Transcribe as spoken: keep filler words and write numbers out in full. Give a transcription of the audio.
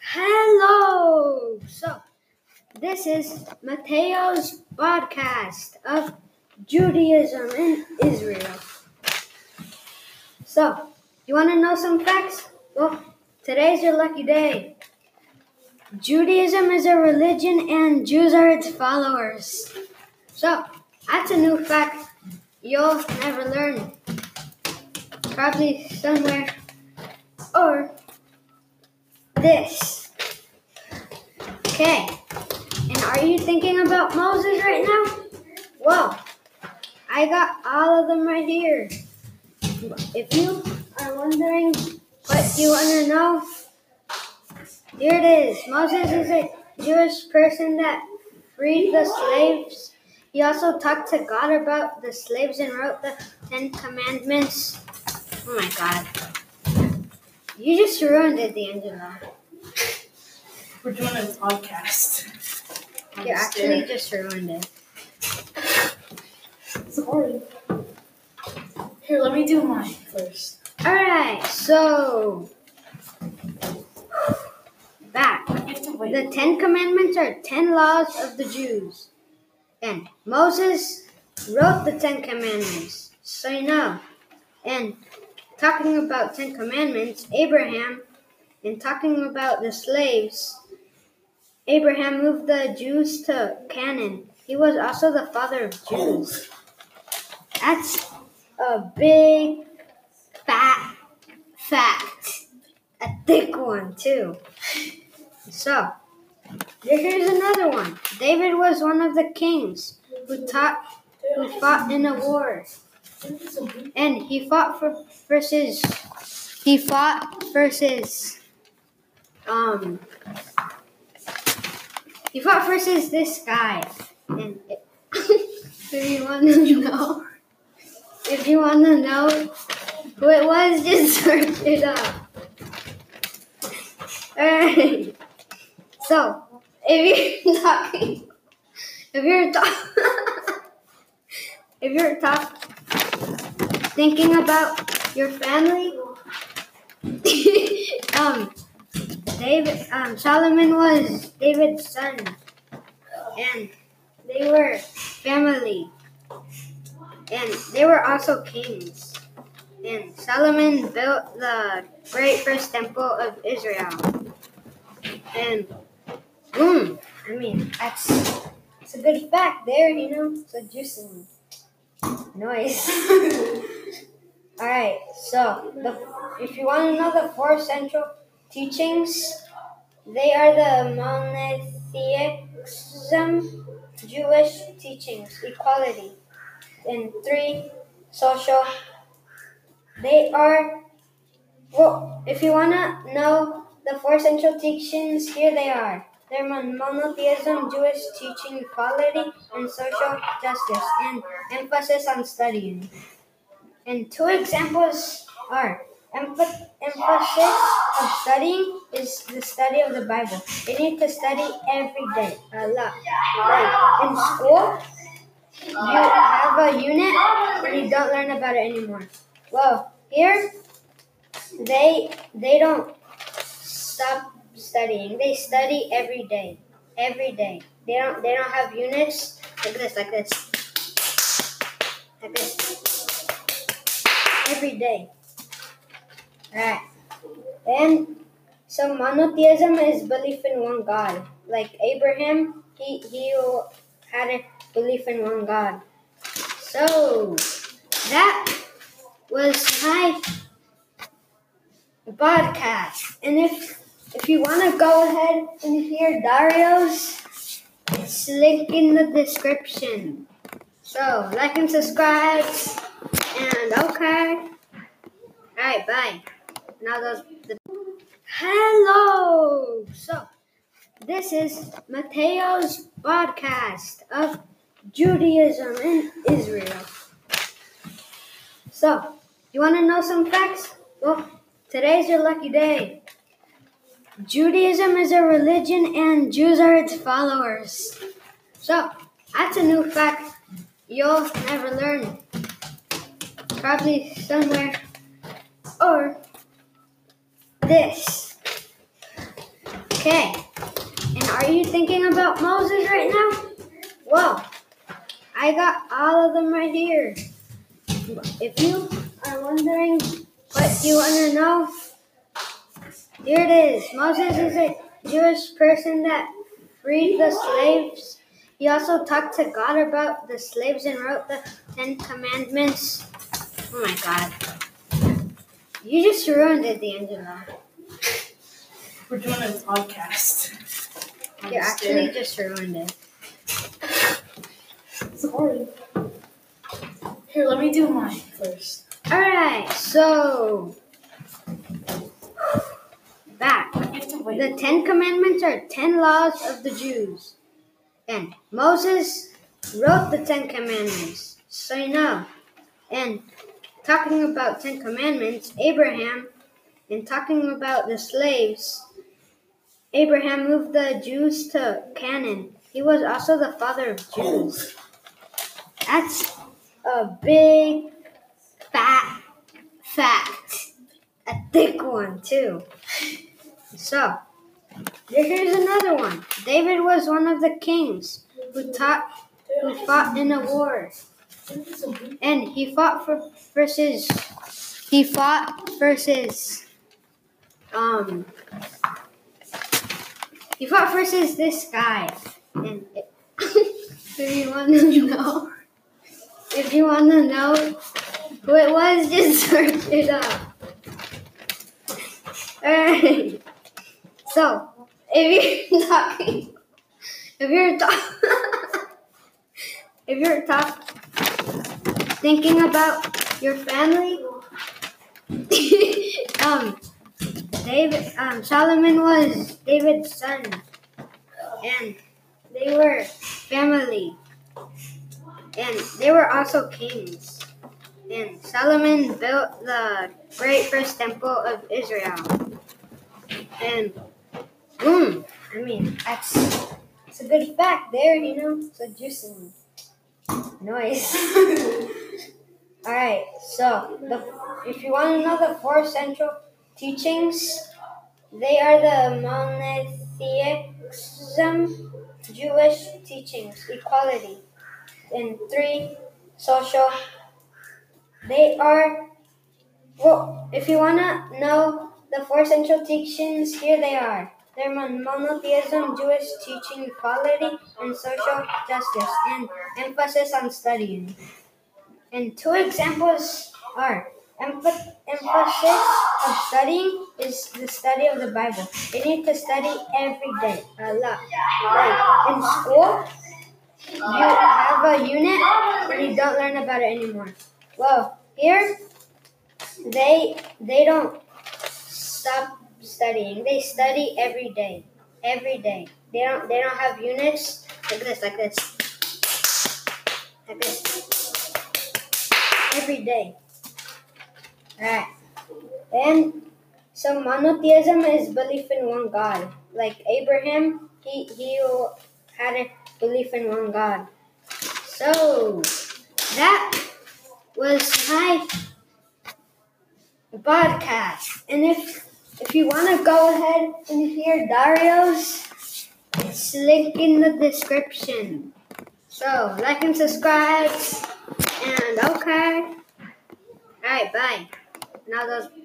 Hello! So, this is Mateo's podcast of Judaism in Israel. So, you want to know some facts? Well, today's your lucky day. Judaism is a religion and Jews are its followers. So, that's a new fact you'll never learn. Probably somewhere. Or this. Okay, and are you thinking about Moses right now? Well, I got all of them right here. If you are wondering what you want to know, here it is. Moses is a Jewish person that freed the slaves. He also talked to God about the slaves and wrote the Ten Commandments. Oh my God. You just ruined it, D'Angelo. We're doing a podcast. You actually just ruined it. Sorry. Here, let me do mine first. Alright, so back. The Ten Commandments are ten laws of the Jews. And Moses wrote the Ten Commandments. So you know. And talking about Ten Commandments, Abraham, and talking about the slaves, Abraham moved the Jews to Canaan. He was also the father of Jews. That's a big, fat fact. A thick one, too. So, here's another one. David was one of the kings who, taught, who fought in a war. And he fought for versus... He fought versus... Um... He fought versus this guy, and it, if you want to know, if you want to know who it was, just search it up. Alright, so, if you're talking, if you're talking, if you're talking, thinking about your family, um, David, um, Solomon was David's son, and they were family, and they were also kings, and Solomon built the great first temple of Israel, and boom, I mean, that's, that's a good fact there, you know, so juicing noise. Alright, so, the, if you want to know the four central teachings, they are the monotheism, Jewish teachings, equality, and three, social. They are, well, if you want to know the four central teachings, here they are. They're monotheism, Jewish teaching, equality, and social justice, and emphasis on studying. And two examples are Emph- emphasis of studying is the study of the Bible. You need to study every day, a lot. Like in school, you have a unit, but you don't learn about it anymore. Well, here, they they don't stop studying. They study every day, every day. They don't they don't have units like this, like this, like this, every day. Alright, and so monotheism is belief in one God. Like Abraham, he, he had a belief in one God. So, that was my podcast. And if if you want to go ahead and hear Dario's, it's linked in the description. So, like and subscribe, and okay. Alright, bye. Now those, the Hello! So, this is Mateo's podcast of Judaism in Israel. So, you want to know some facts? Well, today's your lucky day. Judaism is a religion and Jews are its followers. So, that's a new fact you'll never learn. Probably somewhere. Or this. Okay, and are you thinking about Moses right now? Well, I got all of them right here. If you are wondering what you want to know, here it is. Moses is a Jewish person that freed the slaves. He also talked to God about the slaves and wrote the Ten Commandments. Oh my God. You just ruined it, D'Angelo. We're doing a podcast. You actually just ruined it. Sorry. Here, let me do mine first. Alright, so back. The Ten Commandments are ten laws of the Jews. And Moses wrote the Ten Commandments. So you know. And talking about Ten Commandments, Abraham, and talking about the slaves, Abraham moved the Jews to Canaan. He was also the father of Jews. That's a big, fat fact. A thick one, too. So, here's another one. David was one of the kings who, taught, who fought in a war. And he fought for versus... He fought versus... Um... He fought versus this guy. And it, if you want to know... If you want to know who it was, just search it up. Alright. So, if you're talking... If you're talking... If you're talking... Thinking about your family... um, David, um, Solomon was David's son, and they were family, and they were also kings. And Solomon built the great first temple of Israel. And boom, I mean that's it's a good fact there, you know. So juicy noise. All right, so the, if you want to know the four central teachings, they are the monotheism, Jewish teachings, equality, and three, social. They are, well, if you want to know the four central teachings, here they are. They're monotheism, Jewish teaching, equality, and social justice, and emphasis on studying. And two examples are emph- emphasis of studying is the study of the Bible. You need to study every day, a lot. Like in school, you have a unit and you don't learn about it anymore. Well, here they they don't stop studying. They study every day, every day. They don't they don't have units like this, like this, like this. Every day. Alright. And so monotheism is belief in one God. Like Abraham, he, he had a belief in one God. So that was my podcast. And if if you want to go ahead and hear Dario's, it's linked in the description. So like and subscribe. And okay. Alright, bye. Now those